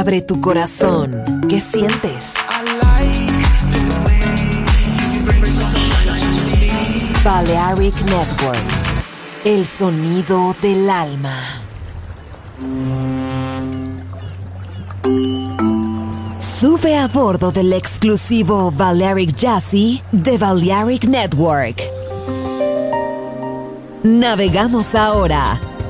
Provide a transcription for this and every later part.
Abre tu corazón. ¿Qué sientes? Balearic Network. El sonido del alma. Sube a bordo del exclusivo Balearic Jazzy de Balearic Network. Navegamos ahora.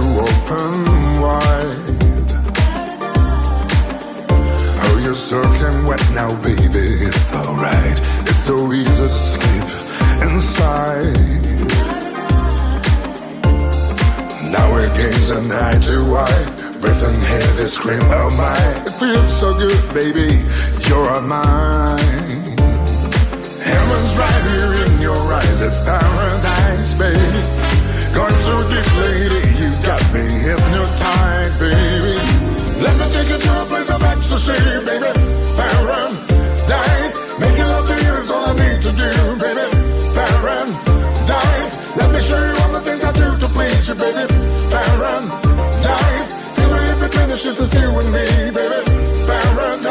you open wide. Oh, you're soaking wet now, baby. It's alright. It's so easy to sleep inside. Now we're gazing eye to eye, breathing heavy, scream, oh my. It feels so good, baby. You're all mine. Heaven's right here in your eyes. It's paradise, baby. Going so deep, lady, you got me hypnotized, baby. Let me take you to a place of ecstasy, baby. It's paradise. Making love to you is all I need to do, baby. It's paradise. Let me show you all the things I do to please you, baby. It's paradise. Feel it between the sheets, it's you and me, baby. It's paradise.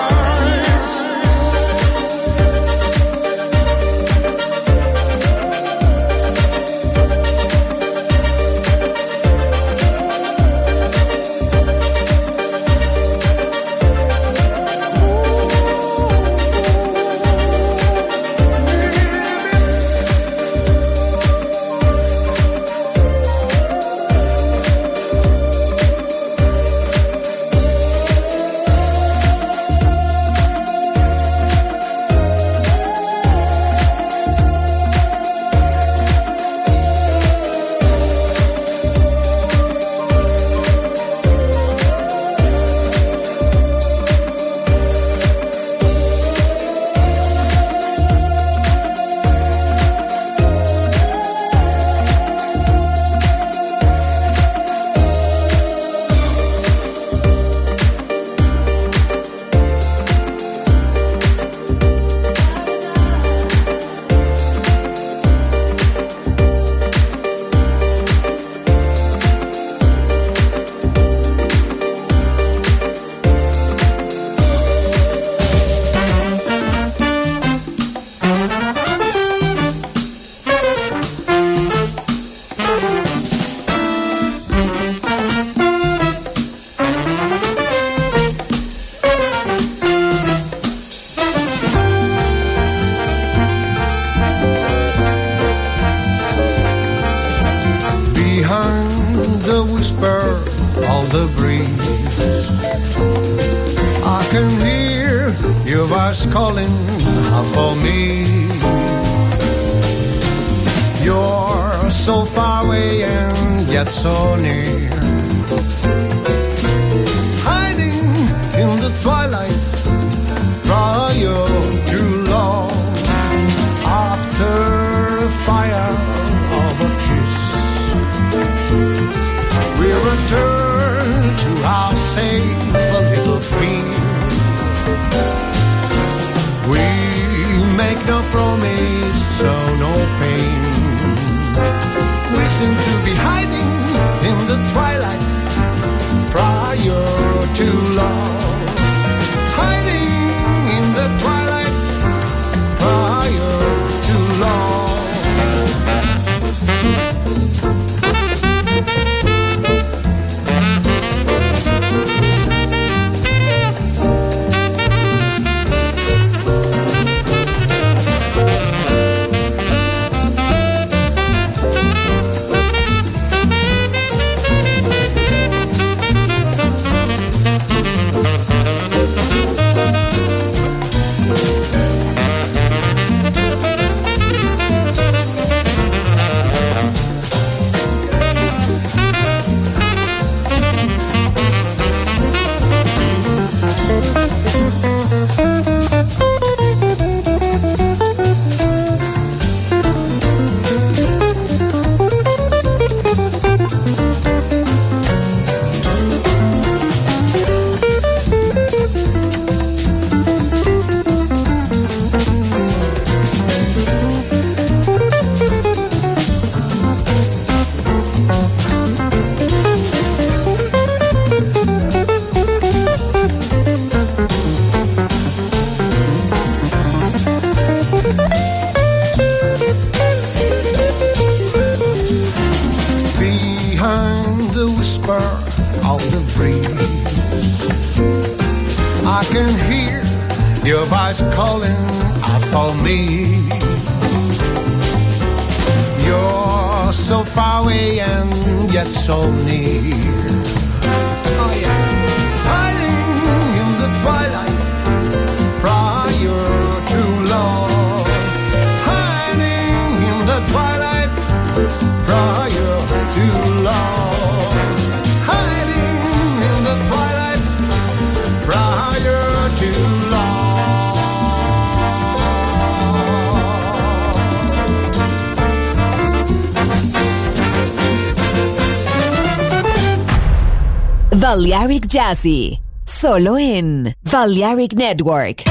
You're so far away and yet so near. Balearic Jazzy, solo in Balearic Network.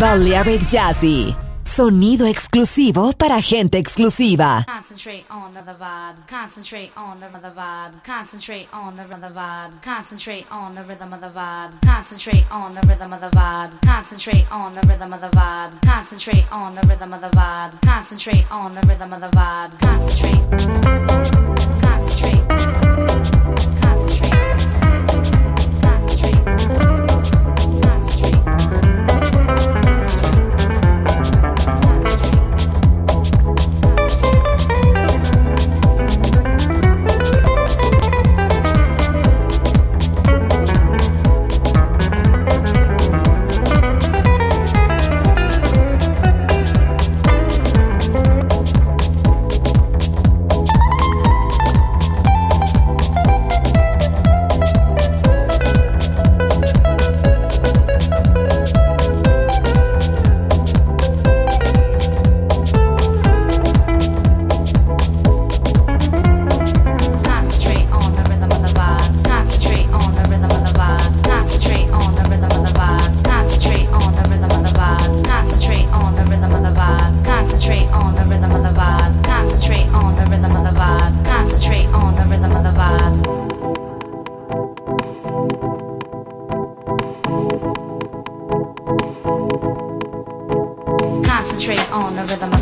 Balearic Jazzy. Sonido exclusivo para gente exclusiva. Concentrate on the vibe. Concentrate on the vibe. Concentrate on the vibe. Concentrate on the rhythm of the vibe. Concentrate on the rhythm of the vibe. Concentrate on the rhythm of the vibe. Concentrate on the rhythm of the vibe. Concentrate on the rhythm of the vibe. Concentrate. Concentrate. Concentrate. Concentrate.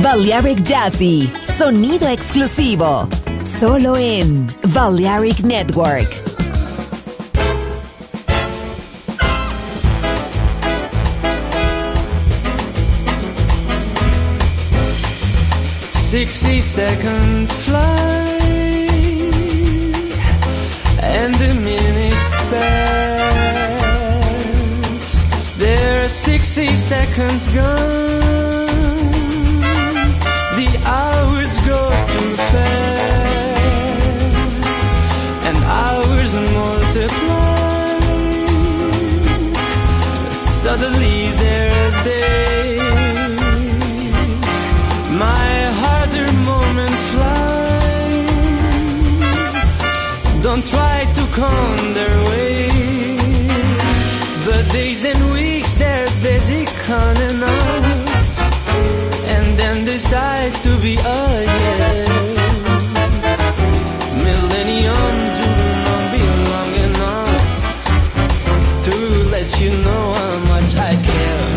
Balearic Jazzy, sonido exclusivo, solo en Balearic Network. "60 seconds fly and the minutes pass. There are 60 seconds gone. Hours go too fast, and hours multiply. Suddenly they're days. My harder moments fly. Don't try to count their ways. The days and weeks they're busy counting on, decide to be a millennials who will not be long enough to let you know how much I care.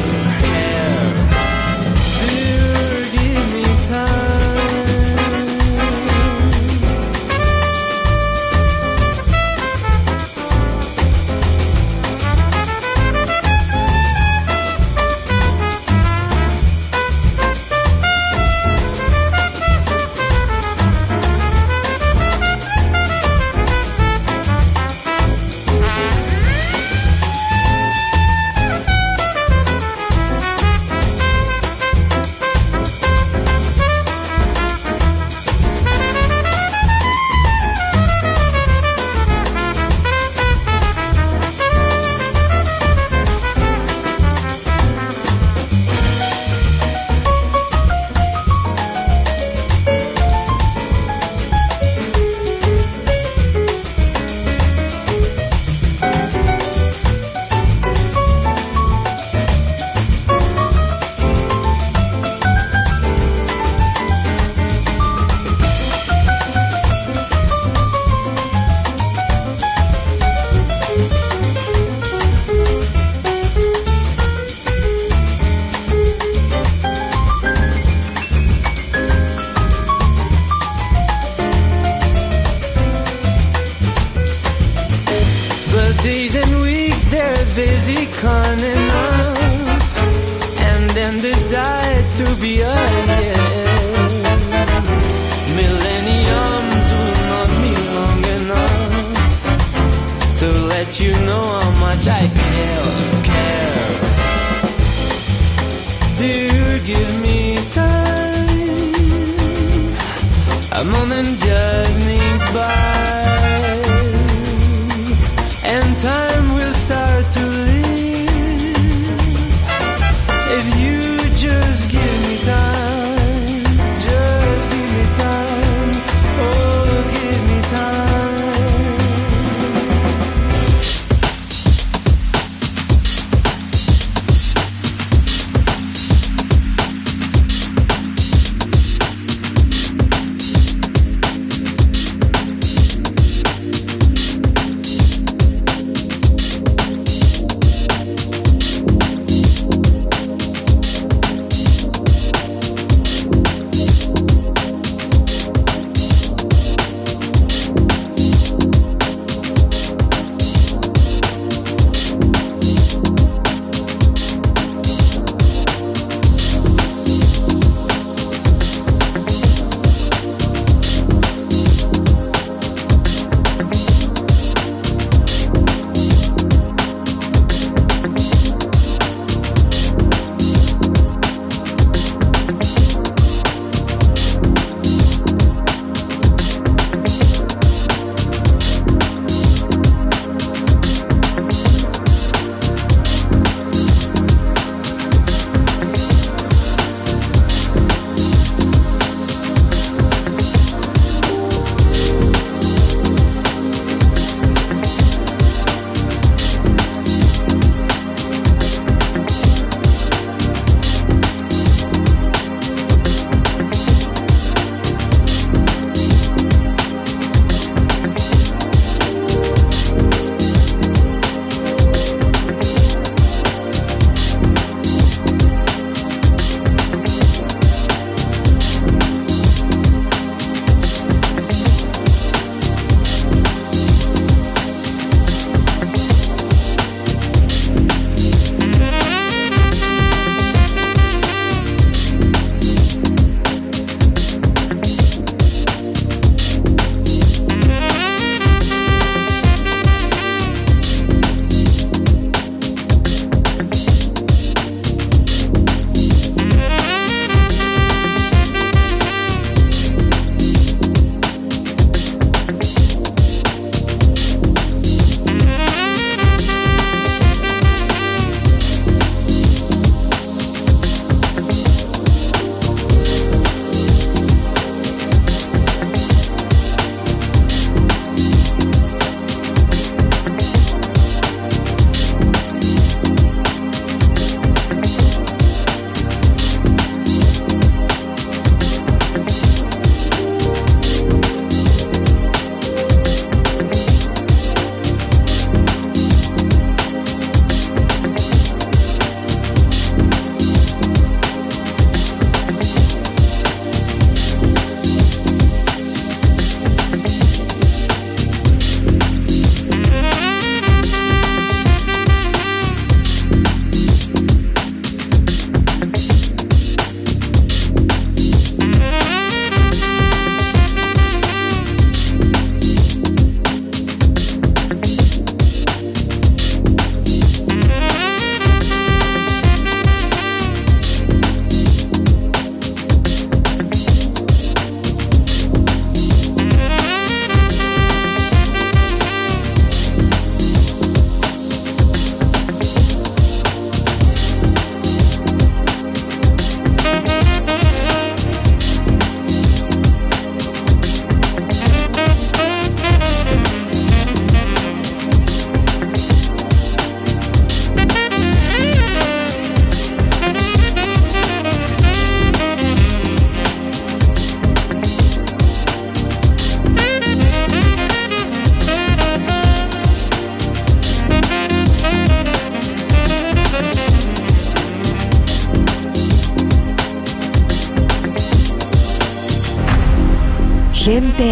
Dear, give me Gente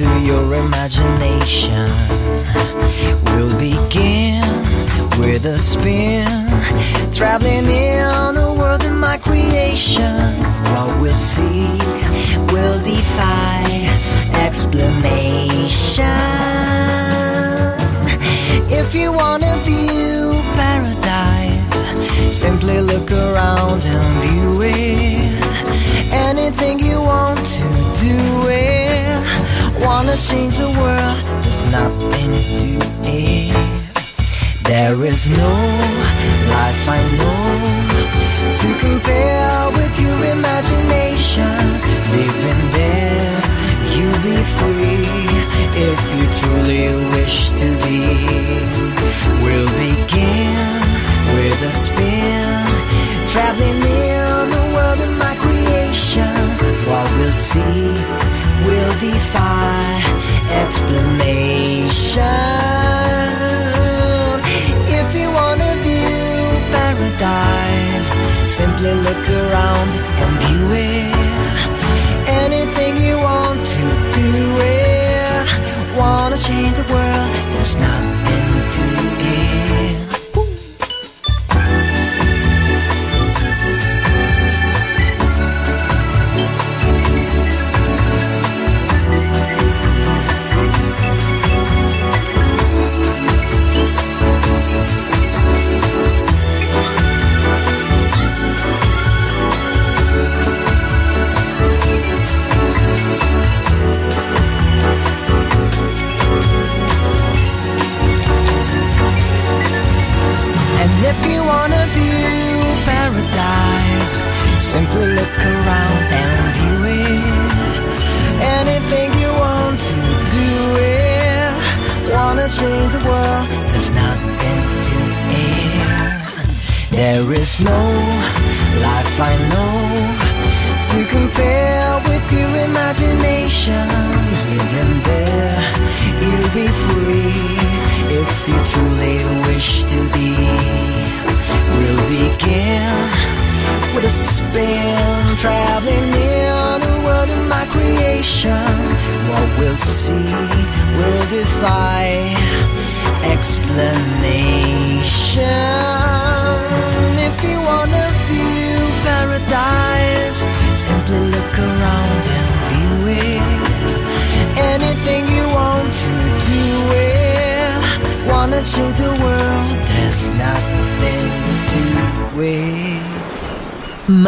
into your imagination. We'll begin with a spin, traveling in a world in my creation. What we'll see will defy explanation. If you wanna view paradise, simply look around and view it. Anything you want to do it. Wanna change the world, there's nothing to it. There is no life I know to compare with your imagination. Living there, you'll be free if you truly wish to be. We'll begin with a spin, traveling in the world of my creation. What we'll see will defy explanation. If you wanna view paradise, simply look around and view it. Anything you want to do it. Wanna change the world, there's nothing to it. If you wanna view paradise, simply look around and view it. Anything you want to do it. Wanna change the world, there's nothing to it. There is no life I know to compare with your imagination. Living there, you'll be free if you truly wish to be. We'll begin with a spin, traveling near the world of my creation. What we'll see will defy explanation. If you wanna view paradise, simply look around and view it. Anything you want to do it. Wanna change the world, there's nothing to it.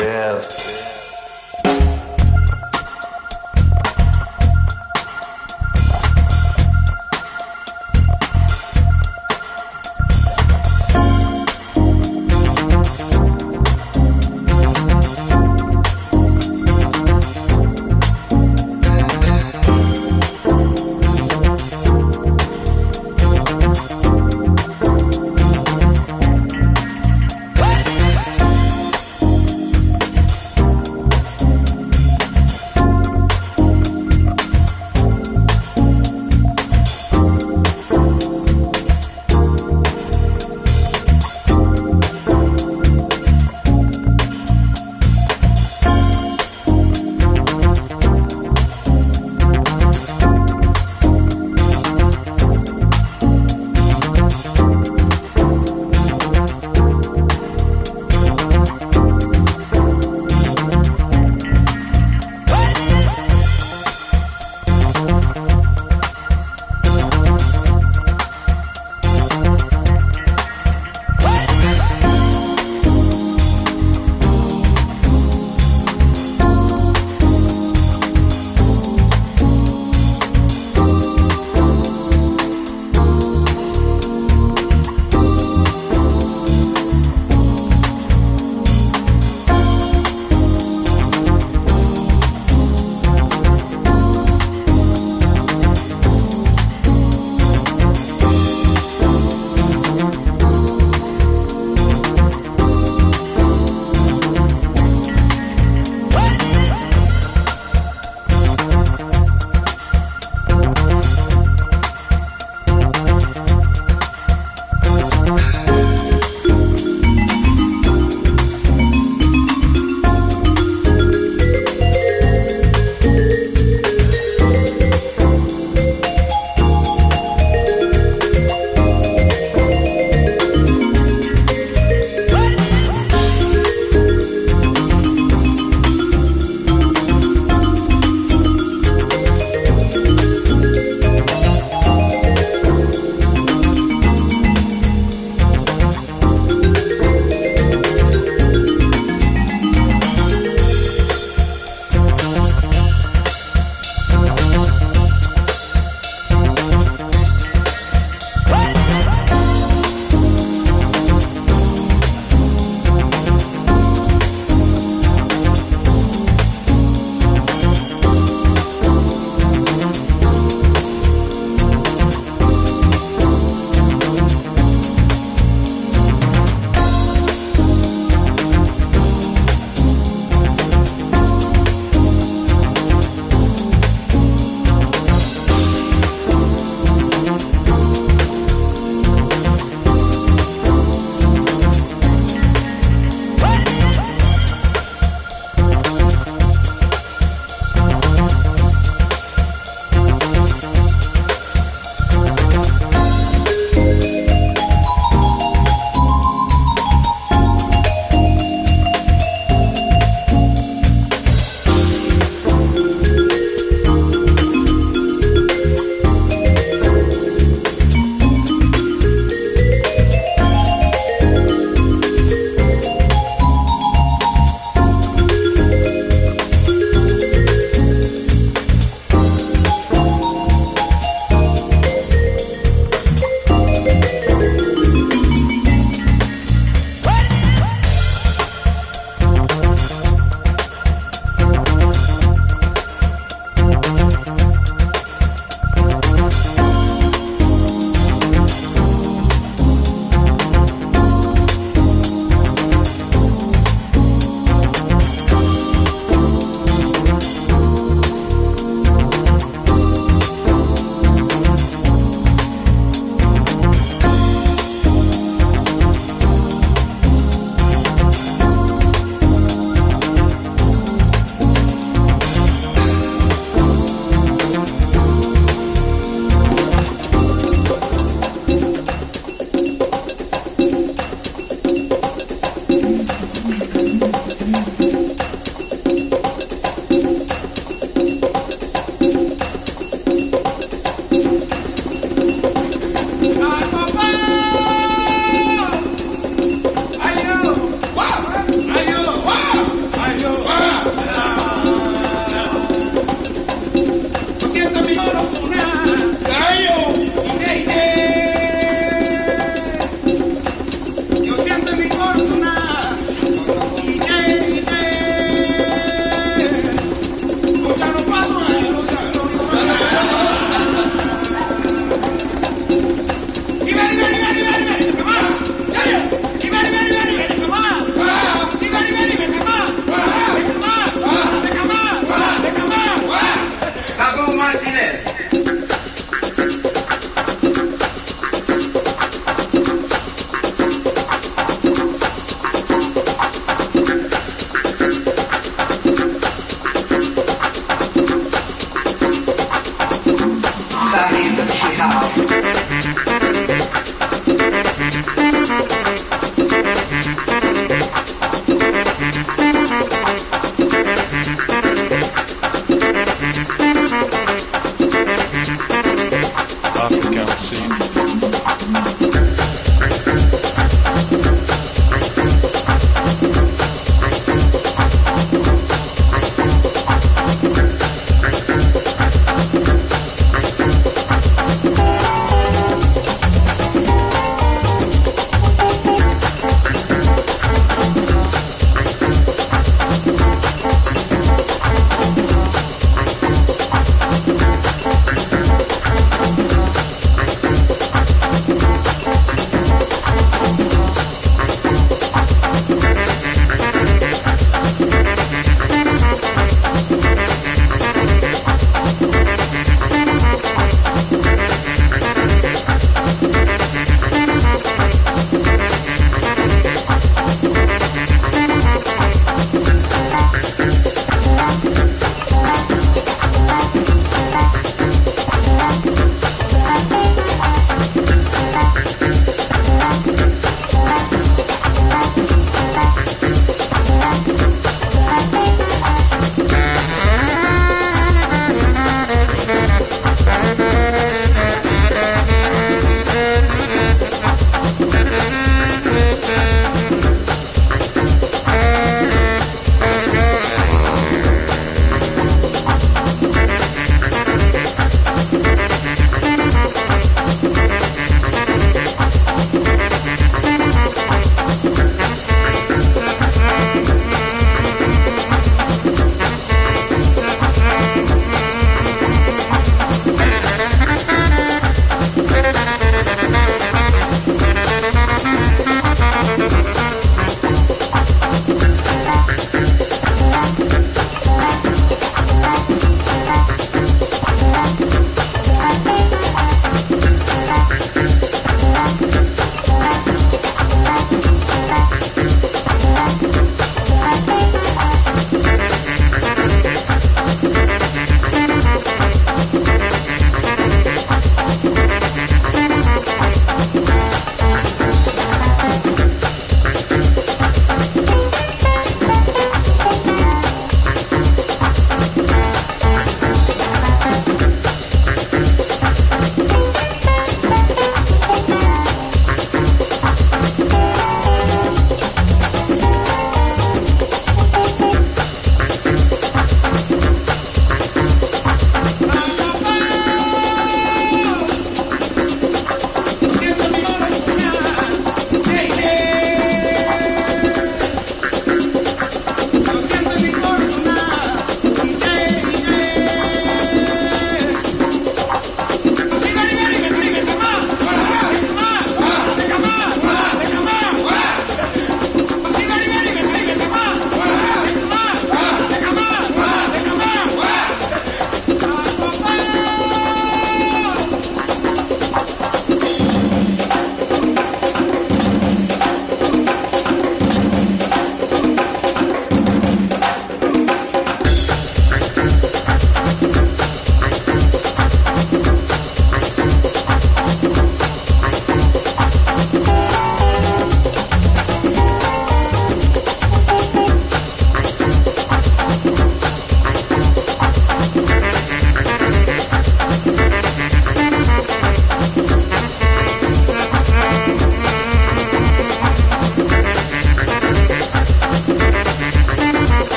Yes.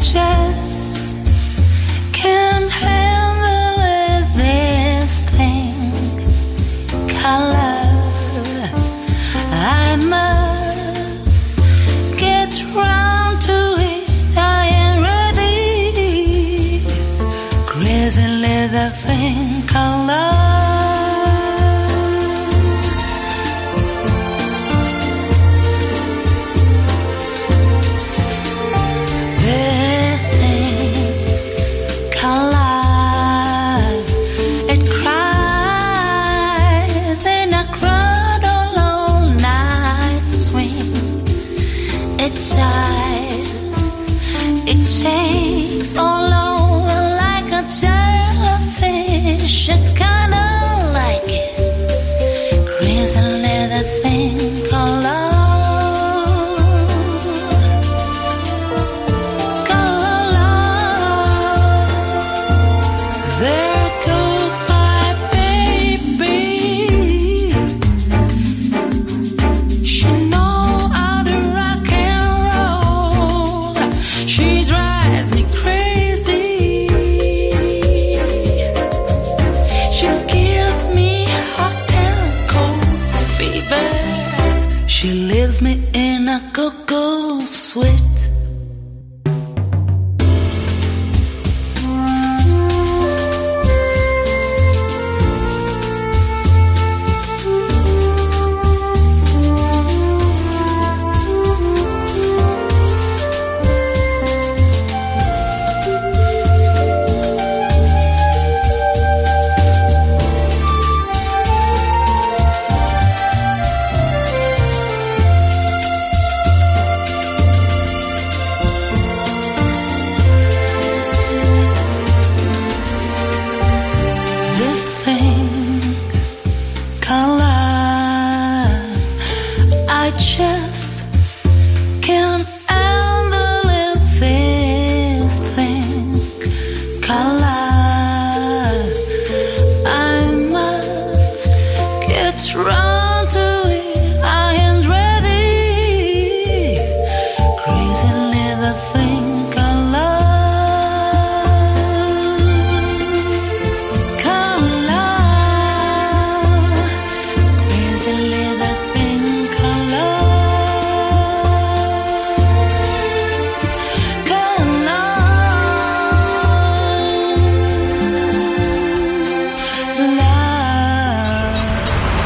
Just can't handle this thing, color. I must get round to it. I am ready. Crazy little thing, color. She leaves me